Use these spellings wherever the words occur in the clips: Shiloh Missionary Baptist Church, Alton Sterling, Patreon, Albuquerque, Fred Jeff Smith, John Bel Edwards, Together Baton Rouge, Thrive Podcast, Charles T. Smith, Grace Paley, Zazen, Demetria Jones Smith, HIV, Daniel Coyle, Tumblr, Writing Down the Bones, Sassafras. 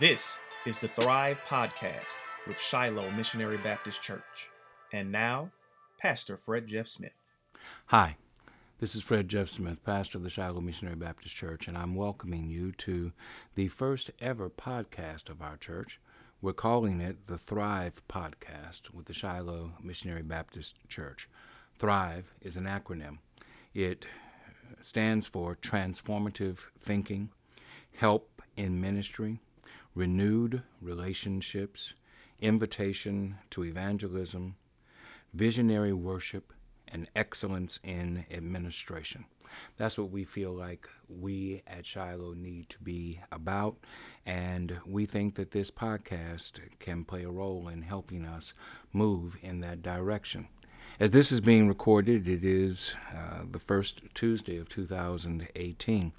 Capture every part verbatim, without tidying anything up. This is the Thrive Podcast with Shiloh Missionary Baptist Church. And now, Pastor Fred Jeff Smith. Hi, this is Fred Jeff Smith, pastor of the Shiloh Missionary Baptist Church, and I'm welcoming you to the first ever podcast of our church. We're calling it the Thrive Podcast with the Shiloh Missionary Baptist Church. Thrive is an acronym. It stands for Transformative Thinking, Help in Ministry, Renewed Relationships, Invitation to Evangelism, Visionary Worship, and Excellence in Administration. That's what we feel like we at Shiloh need to be about, and we think that this podcast can play a role in helping us move in that direction. As this is being recorded, it is uh, the first Tuesday of two thousand eighteen,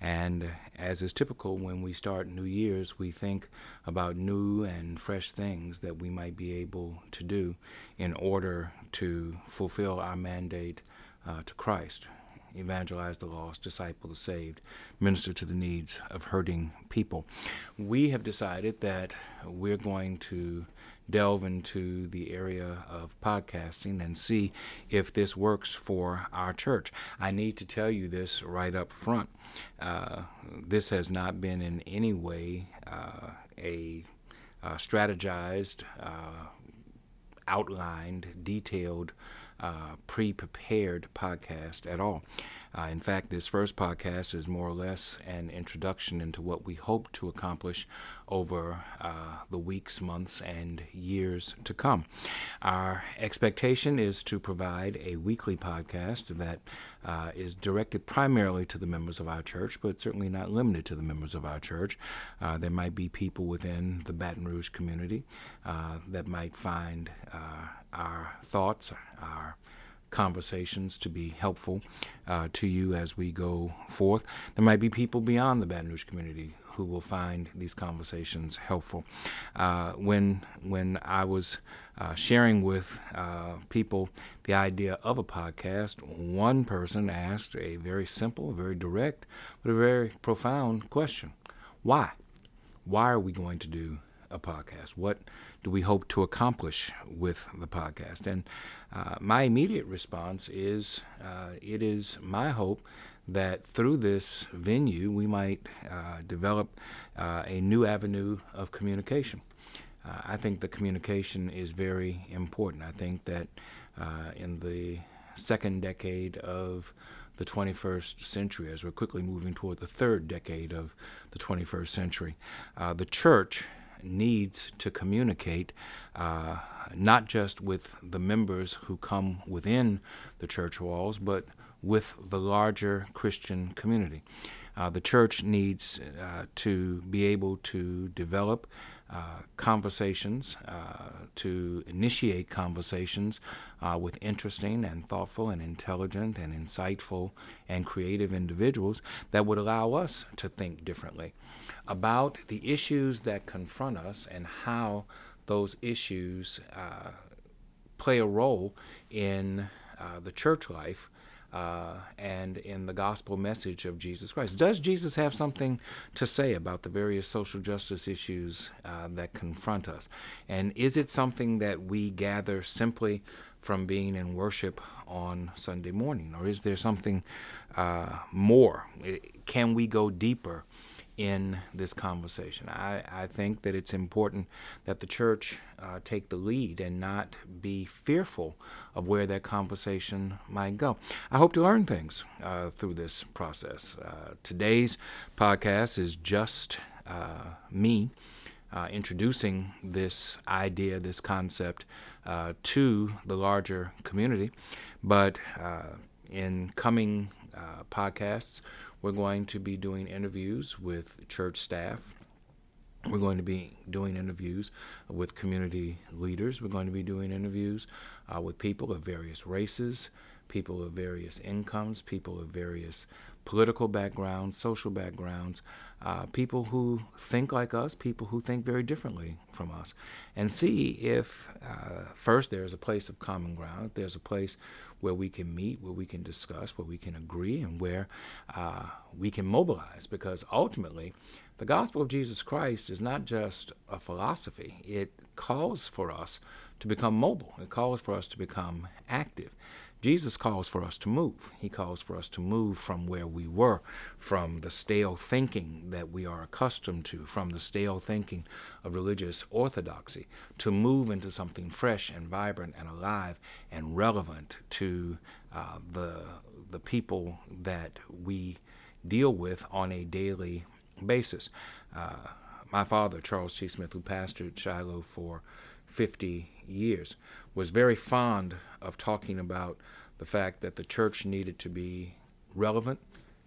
and as is typical when we start New Year's, we think about new and fresh things that we might be able to do in order to fulfill our mandate uh, to Christ. Evangelize the lost, disciple the saved, minister to the needs of hurting people. We have decided that we're going to delve into the area of podcasting and see if this works for our church. I need to tell you this right up front. Uh, this has not been in any way uh, a uh, strategized, uh, outlined, detailed Uh, pre-prepared podcast at all. Uh, in fact, this first podcast is more or less an introduction into what we hope to accomplish over uh, the weeks, months, and years to come. Our expectation is to provide a weekly podcast that uh, is directed primarily to the members of our church, but certainly not limited to the members of our church. Uh, there might be people within the Baton Rouge community uh, that might find uh, our thoughts, our conversations to be helpful uh, to you as we go forth. There might be people beyond the Baton Rouge community who will find these conversations helpful. Uh, when when I was uh, sharing with uh, people the idea of a podcast, one person asked a very simple, very direct, but a very profound question. Why? Why are we going to do a podcast? What do we hope to accomplish with the podcast? And uh, my immediate response is uh, it is my hope that through this venue we might uh, develop uh, a new avenue of communication. Uh, I think the communication is very important. I think that uh, in the second decade of the twenty-first century, as we're quickly moving toward the third decade of the twenty-first century, uh, the church needs to communicate uh, not just with the members who come within the church walls, but with the larger Christian community. Uh, the church needs uh, to be able to develop uh, conversations, uh, to initiate conversations uh, with interesting and thoughtful and intelligent and insightful and creative individuals that would allow us to think differently about the issues that confront us and how those issues uh, play a role in uh, the church life Uh, and in the gospel message of Jesus Christ. Does Jesus have something to say about the various social justice issues uh, that confront us? And is it something that we gather simply from being in worship on Sunday morning? Or is there something uh, more? Can we go deeper in this conversation? I, I think that it's important that the church uh, take the lead and not be fearful of where that conversation might go. I hope to learn things uh, through this process. Uh, today's podcast is just uh, me uh, introducing this idea, this concept uh, to the larger community, but uh, in coming uh, podcasts, we're going to be doing interviews with church staff. We're going to be doing interviews with community leaders. We're going to be doing interviews uh, with people of various races, people of various incomes, people of various political backgrounds, social backgrounds, uh, people who think like us, people who think very differently from us, and see if, uh, first, there's a place of common ground, there's a place where we can meet, where we can discuss, where we can agree, and where uh, we can mobilize. Because ultimately, the gospel of Jesus Christ is not just a philosophy. It calls for us to become mobile. It calls for us to become active. Jesus calls for us to move. He calls for us to move from where we were, from the stale thinking that we are accustomed to, from the stale thinking of religious orthodoxy, to move into something fresh and vibrant and alive and relevant to uh, the the people that we deal with on a daily basis. Uh, my father, Charles T. Smith, who pastored Shiloh for fifty years, was very fond of talking about the fact that the church needed to be relevant,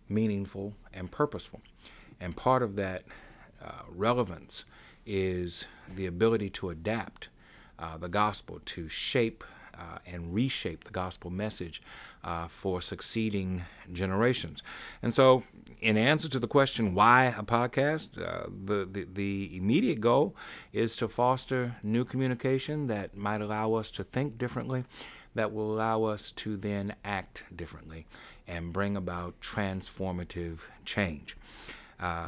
meaningful, and purposeful. And part of that uh, relevance is the ability to adapt uh, the gospel, to shape uh, and reshape the gospel message uh, for succeeding generations. And so, in answer to the question, why a podcast, uh, the, the, the immediate goal is to foster new communication that might allow us to think differently, that will allow us to then act differently and bring about transformative change. Uh,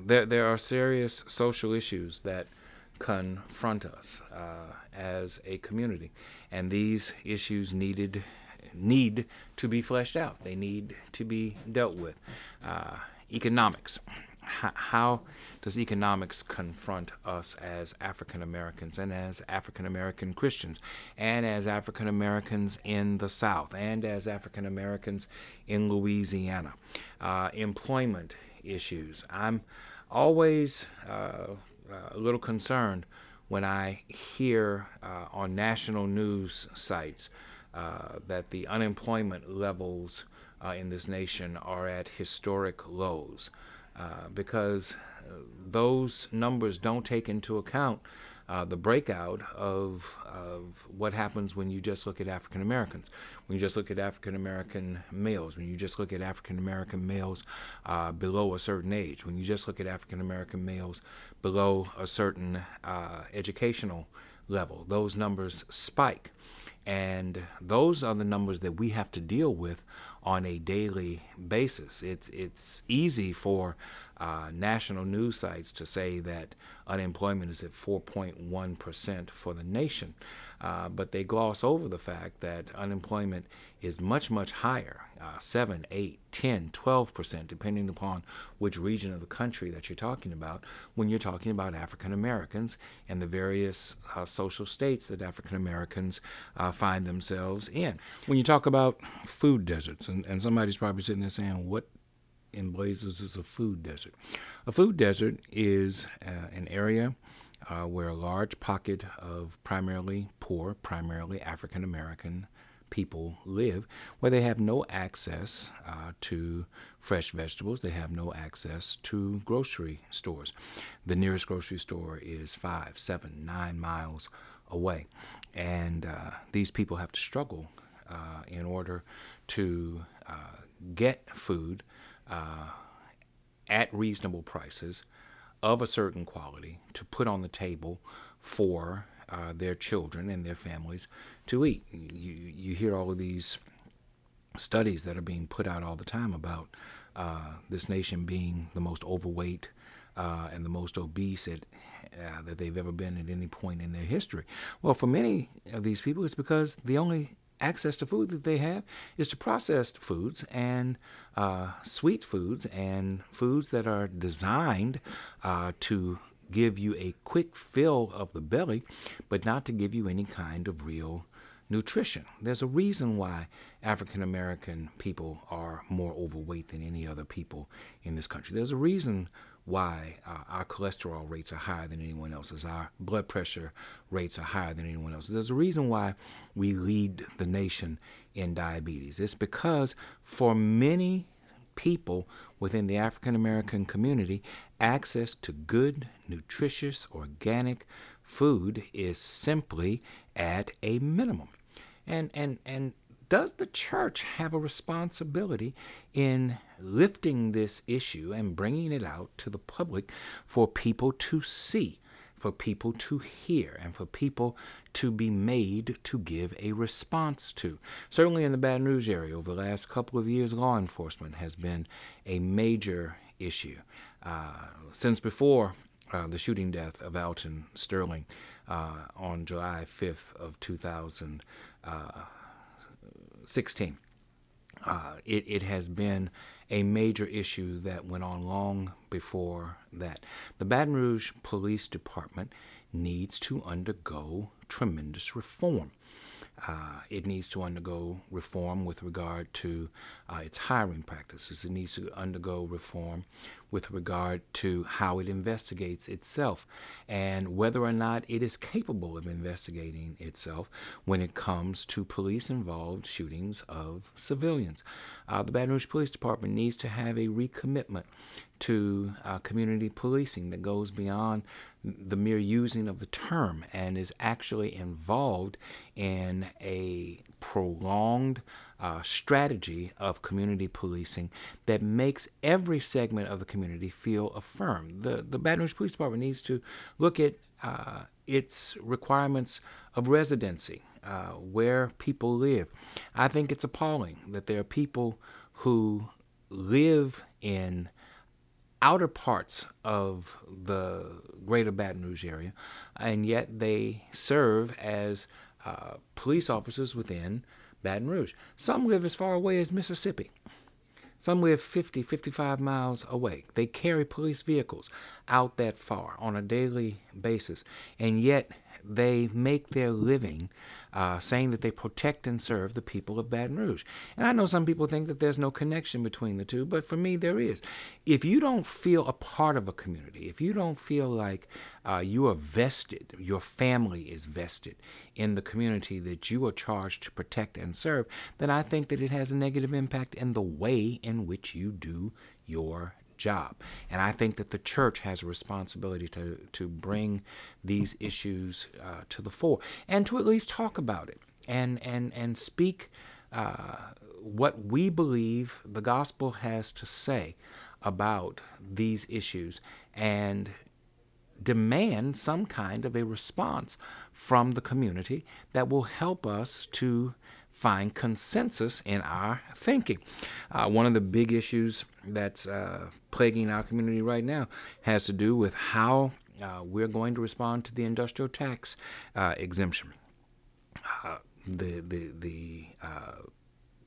there, there are serious social issues that confront us uh, as a community, and these issues needed need to be fleshed out. They need to be dealt with. Uh, economics. H- how does economics confront us as African Americans and as African American Christians and as African Americans in the South and as African Americans in Louisiana? Uh, employment issues. I'm always uh, a little concerned when I hear uh, on national news sites Uh, that the unemployment levels uh, in this nation are at historic lows, uh, because those numbers don't take into account uh, the breakout of, of what happens when you just look at African Americans, when you just look at African American males, when you just look at African American males uh, below a certain age, when you just look at African American males below a certain uh, educational level. Those numbers spike. And those are the numbers that we have to deal with on a daily basis. It's it's easy for uh, national news sites to say that unemployment is at four point one percent for the nation, uh, but they gloss over the fact that unemployment is much, much higher, uh, seven, eight, ten, twelve percent, depending upon which region of the country that you're talking about, when you're talking about African Americans and the various uh, social states that African Americans uh, find themselves in. When you talk about food deserts, and, and somebody's probably sitting there saying, what in blazes is a food desert? A food desert is uh, an area uh, where a large pocket of primarily poor, primarily African American people live, where they have no access uh, to fresh vegetables. They have no access to grocery stores. The nearest grocery store is five, seven, nine miles away. And uh, these people have to struggle uh, in order to uh, get food uh, at reasonable prices of a certain quality to put on the table for Uh, their children and their families to eat. You you hear all of these studies that are being put out all the time about uh, this nation being the most overweight uh, and the most obese at, uh, that they've ever been at any point in their history. Well, for many of these people, it's because the only access to food that they have is to processed foods and uh, sweet foods and foods that are designed uh, to give you a quick fill of the belly, but not to give you any kind of real nutrition. There's a reason why African American people are more overweight than any other people in this country. There's a reason why uh, our cholesterol rates are higher than anyone else's, our blood pressure rates are higher than anyone else's. There's a reason why we lead the nation in diabetes. It's because for many people within the African American community, access to good, nutritious, organic food is simply at a minimum. And and and does the church have a responsibility in lifting this issue and bringing it out to the public for people to see for people to hear and for people to be made to give a response to. Certainly in the Baton Rouge area over the last couple of years, law enforcement has been a major issue. Uh, since before uh, the shooting death of Alton Sterling uh, on July fifth of two thousand sixteen, Uh, it, it has been a major issue that went on long before that. The Baton Rouge Police Department needs to undergo tremendous reform. Uh, it needs to undergo reform with regard to uh, its hiring practices. It needs to undergo reform with regard to how it investigates itself and whether or not it is capable of investigating itself when it comes to police-involved shootings of civilians. Uh, the Baton Rouge Police Department needs to have a recommitment to uh, community policing that goes beyond the mere using of the term and is actually involved in a prolonged uh, strategy of community policing that makes every segment of the community feel affirmed. The, the Baton Rouge Police Department needs to look at uh, its requirements of residency, uh, where people live. I think it's appalling that there are people who live in outer parts of the greater Baton Rouge area, and yet they serve as uh, police officers within Baton Rouge. Some live as far away as Mississippi. Some live fifty, fifty-five miles away. They carry police vehicles out that far on a daily basis, and yet they make their living uh, saying that they protect and serve the people of Baton Rouge. And I know some people think that there's no connection between the two, but for me, there is. If you don't feel a part of a community, if you don't feel like uh, you are vested, your family is vested in the community that you are charged to protect and serve, then I think that it has a negative impact in the way in which you do your job. And I think that the church has a responsibility to, to bring these issues uh, to the fore and to at least talk about it and, and, and speak uh, what we believe the gospel has to say about these issues and demand some kind of a response from the community that will help us to find consensus in our thinking. Uh, one of the big issues that's uh, plaguing our community right now has to do with how uh, we're going to respond to the industrial tax uh, exemption. Uh, the the, the uh,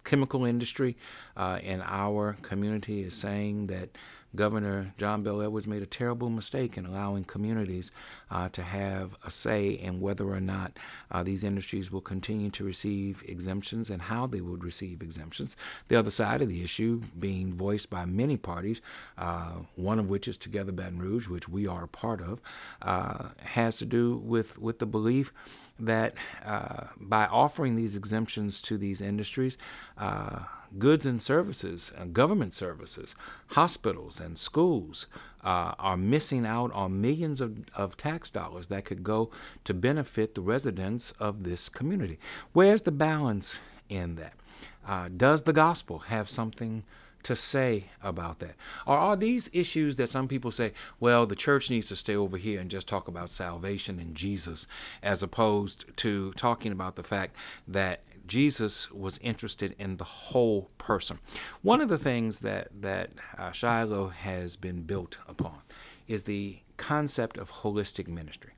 chemical industry uh, in our community is saying that Governor John Bel Edwards made a terrible mistake in allowing communities uh, to have a say in whether or not uh, these industries will continue to receive exemptions and how they would receive exemptions. The other side of the issue being voiced by many parties, uh, one of which is Together Baton Rouge, which we are a part of, uh, has to do with, with the belief that uh, by offering these exemptions to these industries, uh, goods and services, uh, government services, hospitals and schools uh, are missing out on millions of, of tax dollars that could go to benefit the residents of this community. Where's the balance in that? Uh, does the gospel have something to say about that? Or are these issues that some people say, well, the church needs to stay over here and just talk about salvation and Jesus, as opposed to talking about the fact that Jesus was interested in the whole person. One of the things that, that uh, Shiloh has been built upon is the concept of holistic ministry.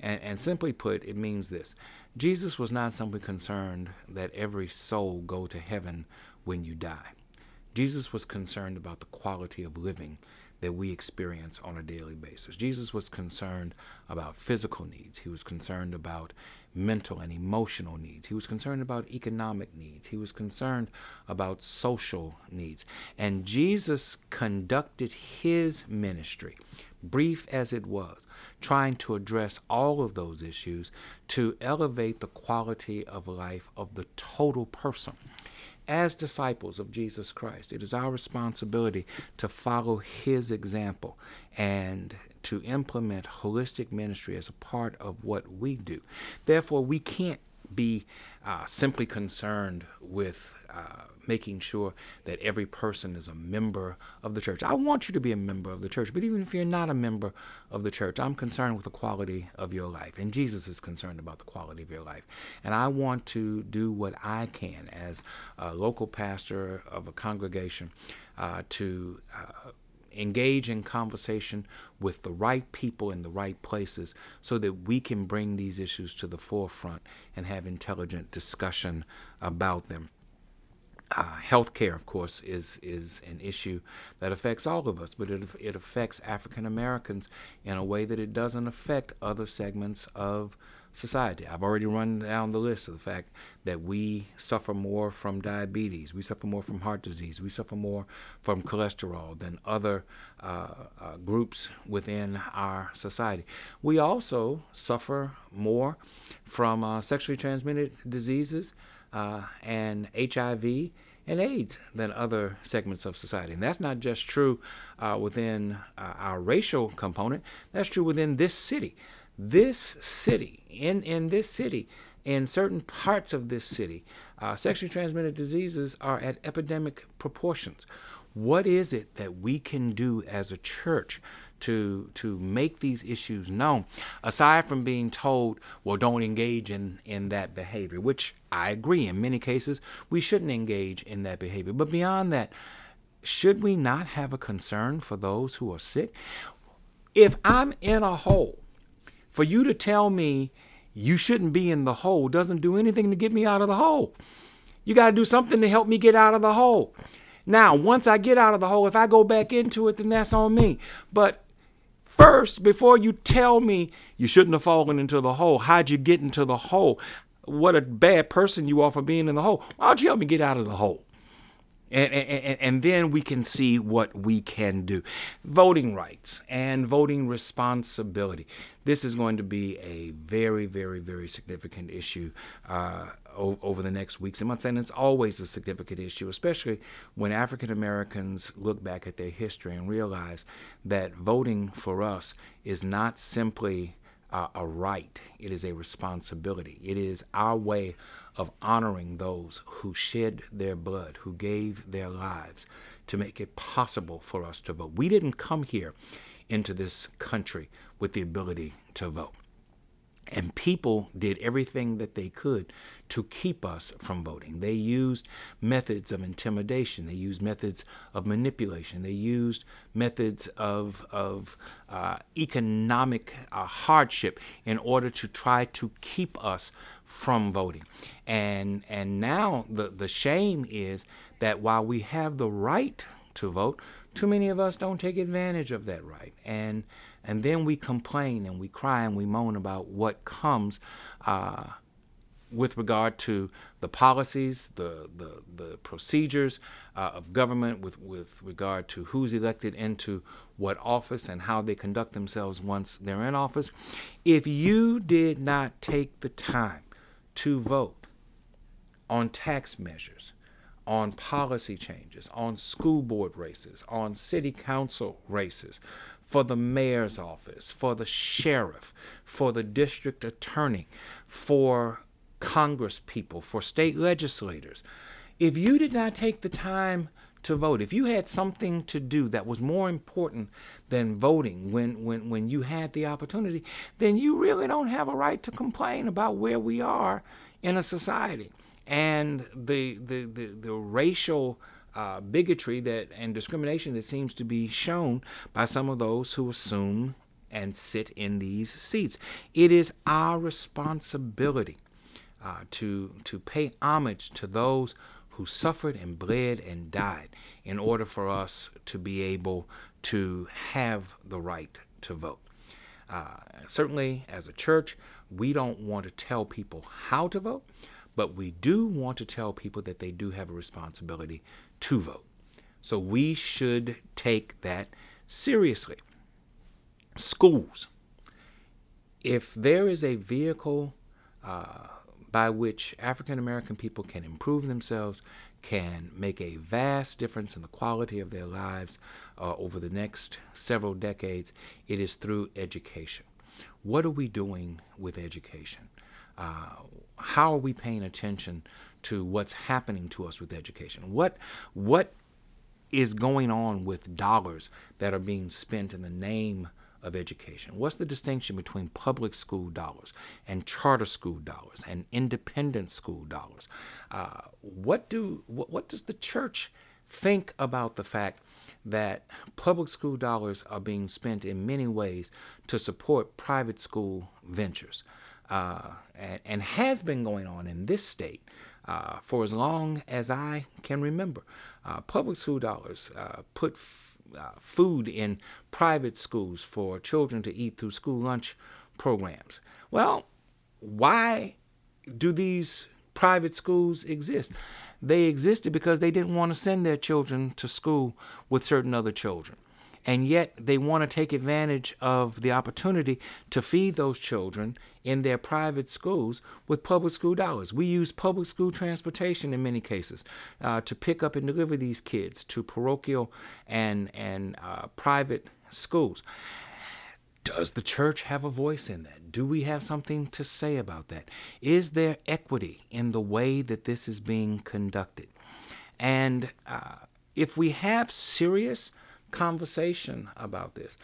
And, and simply put, it means this. Jesus was not simply concerned that every soul go to heaven when you die. Jesus was concerned about the quality of living that we experience on a daily basis. Jesus was concerned about physical needs. He was concerned about mental and emotional needs. He was concerned about economic needs. He was concerned about social needs. And Jesus conducted his ministry, brief as it was, trying to address all of those issues to elevate the quality of life of the total person. As disciples of Jesus Christ, it is our responsibility to follow his example and to implement holistic ministry as a part of what we do. Therefore, we can't be uh, simply concerned with uh, making sure that every person is a member of the church. I want you to be a member of the church, but even if you're not a member of the church, I'm concerned with the quality of your life, and Jesus is concerned about the quality of your life. And I want to do what I can as a local pastor of a congregation uh, to uh, engage in conversation with the right people in the right places so that we can bring these issues to the forefront and have intelligent discussion about them. Uh, healthcare, of course, is is an issue that affects all of us, but it it affects African Americans in a way that it doesn't affect other segments of society. I've already run down the list of the fact that we suffer more from diabetes, we suffer more from heart disease, we suffer more from cholesterol than other uh, uh, groups within our society. We also suffer more from uh, sexually transmitted diseases uh, and H I V and AIDS than other segments of society. And that's not just true uh, within uh, our racial component, that's true within this city. This city, in, in this city, in certain parts of this city, uh, sexually transmitted diseases are at epidemic proportions. What is it that we can do as a church to to make these issues known, aside from being told, well, don't engage in, in that behavior, which I agree, in many cases, we shouldn't engage in that behavior. But beyond that, should we not have a concern for those who are sick? If I'm in a hole, for you to tell me you shouldn't be in the hole doesn't do anything to get me out of the hole. You got to do something to help me get out of the hole. Now, once I get out of the hole, if I go back into it, then that's on me. But first, before you tell me you shouldn't have fallen into the hole, how'd you get into the hole? What a bad person you are for being in the hole. Why don't you help me get out of the hole? And, and and then we can see what we can do. Voting rights and voting responsibility. This is going to be a very, very, very significant issue uh, o- over the next weeks and months. And it's always a significant issue, especially when African Americans look back at their history and realize that voting for us is not simply uh, a right. It is a responsibility. It is our way of honoring those who shed their blood, who gave their lives to make it possible for us to vote. We didn't come here into this country with the ability to vote. And people did everything that they could to keep us from voting. They used methods of intimidation. They used methods of manipulation. They used methods of, of uh, economic uh, hardship in order to try to keep us from voting. And and now the, the shame is that while we have the right to vote, too many of us don't take advantage of that right. And and then we complain and we cry and we moan about what comes uh, with regard to the policies, the the, the procedures uh, of government with, with regard to who's elected into what office and how they conduct themselves once they're in office. If you did not take the time to vote on tax measures, on policy changes, on school board races, on city council races, for the mayor's office, for the sheriff, for the district attorney, for Congress people, for state legislators. If you did not take the time to vote, if you had something to do that was more important than voting when, when, when you had the opportunity, then you really don't have a right to complain about where we are in a society. And the the the, the racial uh, bigotry that and discrimination that seems to be shown by some of those who assume and sit in these seats. It is our responsibility uh, to to pay homage to those who suffered and bled and died in order for us to be able to have the right to vote. Uh, certainly, as a church, we don't want to tell people how to vote. But we do want to tell people that they do have a responsibility to vote. So we should take that seriously. Schools. If there is a vehicle uh, by which African American people can improve themselves, can make a vast difference in the quality of their lives uh, over the next several decades, it is through education. What are we doing with education? Uh, how are we paying attention to what's happening to us with education? What what is going on with dollars that are being spent in the name of education? What's the distinction between public school dollars and charter school dollars and independent school dollars? Uh, what do what, what does the church think about the fact that public school dollars are being spent in many ways to support private school ventures? Uh, and, and has been going on in this state uh, for as long as I can remember. Uh, public school dollars uh, put f- uh, food in private schools for children to eat through school lunch programs. Well, why do these private schools exist? They existed because they didn't want to send their children to school with certain other children. And yet they want to take advantage of the opportunity to feed those children in their private schools with public school dollars. We use public school transportation in many cases uh, to pick up and deliver these kids to parochial and, and uh, private schools. Does the church have a voice in that? Do we have something to say about that? Is there equity in the way that this is being conducted? And uh, if we have serious conversation about this,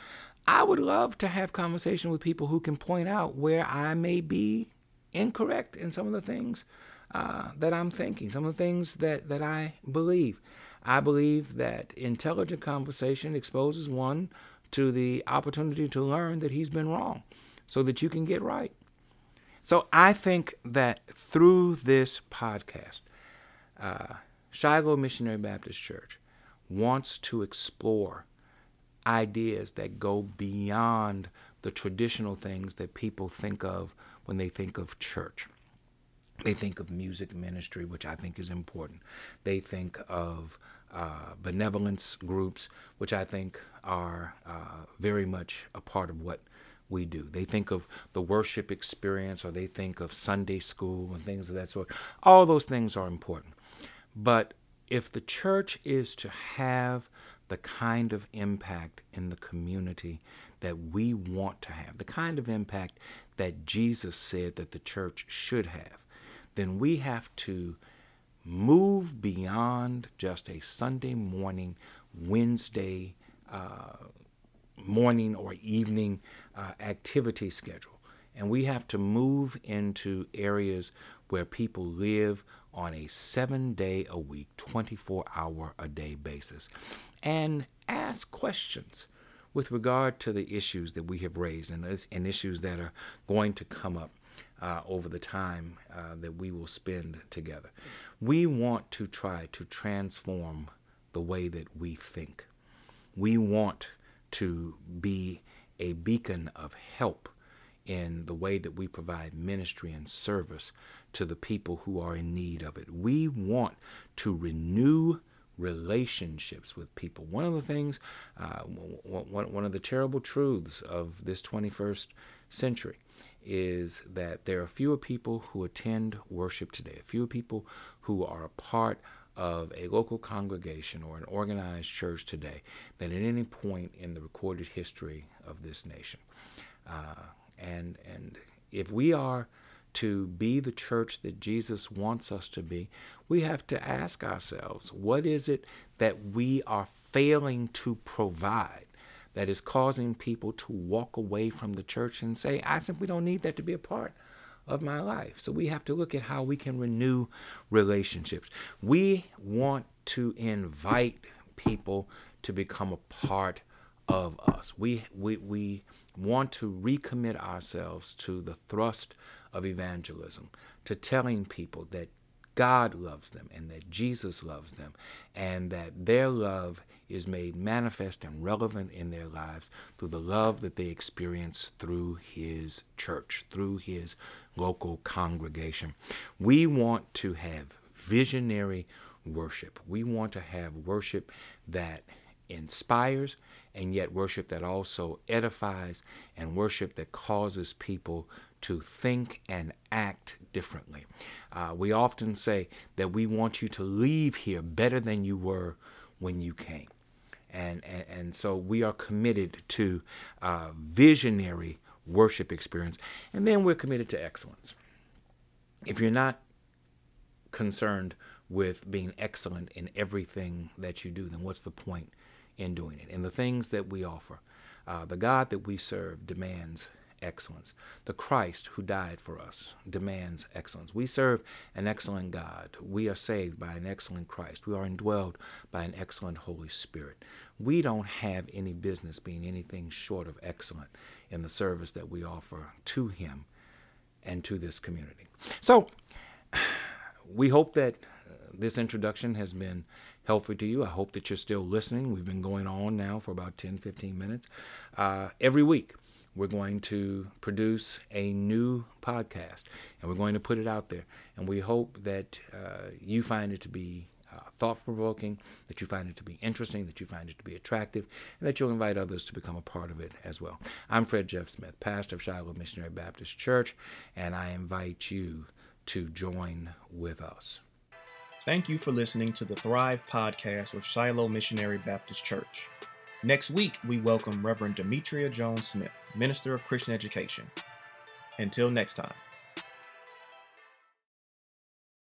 I would love to have conversation with people who can point out where I may be incorrect in some of the things uh, that I'm thinking, some of the things that, that I believe. I believe that intelligent conversation exposes one to the opportunity to learn that he's been wrong so that you can get right. So I think that through this podcast, uh, Shiloh Missionary Baptist Church wants to explore ideas that go beyond the traditional things that people think of when they think of church. They think of music ministry, which I think is important. They think of uh, benevolence groups, which I think are uh, very much a part of what we do. They think of the worship experience, or they think of Sunday school and things of that sort. All those things are important. But if the church is to have the kind of impact in the community that we want to have, the kind of impact that Jesus said that the church should have, then we have to move beyond just a Sunday morning, Wednesday uh, morning or evening uh, activity schedule. And we have to move into areas where people live on a seven-day-a-week, twenty-four-hour-a-day basis, and ask questions with regard to the issues that we have raised and, and issues that are going to come up uh, over the time uh, that we will spend together. We want to try to transform the way that we think. We want to be a beacon of help in the way that we provide ministry and service to the people who are in need of it. We want to renew relationships with people. One of the things, uh, one, one of the terrible truths of this twenty-first century is that there are fewer people who attend worship today, fewer people who are a part of a local congregation or an organized church today than at any point in the recorded history of this nation. Uh, and and if we are to be the church that Jesus wants us to be, we have to ask ourselves, what is it that we are failing to provide that is causing people to walk away from the church and say, I simply don't need that to be a part of my life? So we have to look at how we can renew relationships. We want to invite people to become a part of us. We, we, we want to recommit ourselves to the thrust of evangelism, to telling people that God loves them and that Jesus loves them and that their love is made manifest and relevant in their lives through the love that they experience through His church, through His local congregation. We want to have visionary worship. We want to have worship that inspires, and yet worship that also edifies, and worship that causes people to think and act differently. Uh, we often say that we want you to leave here better than you were when you came. And, and, and so we are committed to uh, visionary worship experience. And then we're committed to excellence. if you're not concerned with being excellent in everything that you do, then what's the point in doing it? And the things that we offer, uh, the God that we serve demands excellence. The Christ who died for us demands excellence. We serve an excellent God. We are saved by an excellent Christ. We are indwelled by an excellent Holy Spirit. We don't have any business being anything short of excellent in the service that we offer to Him and to this community. So we hope that uh, this introduction has been helpful to you. I hope that you're still listening. We've been going on now for about ten, fifteen minutes. Uh, every week, we're going to produce a new podcast, and we're going to put it out there. And we hope that uh, you find it to be uh, thought-provoking, that you find it to be interesting, that you find it to be attractive, and that you'll invite others to become a part of it as well. I'm Fred Jeff Smith, pastor of Shiloh Missionary Baptist Church, and I invite you to join with us. Thank you for listening to the Thrive Podcast with Shiloh Missionary Baptist Church. Next week, we welcome Reverend Demetria Jones Smith, Minister of Christian Education. Until next time.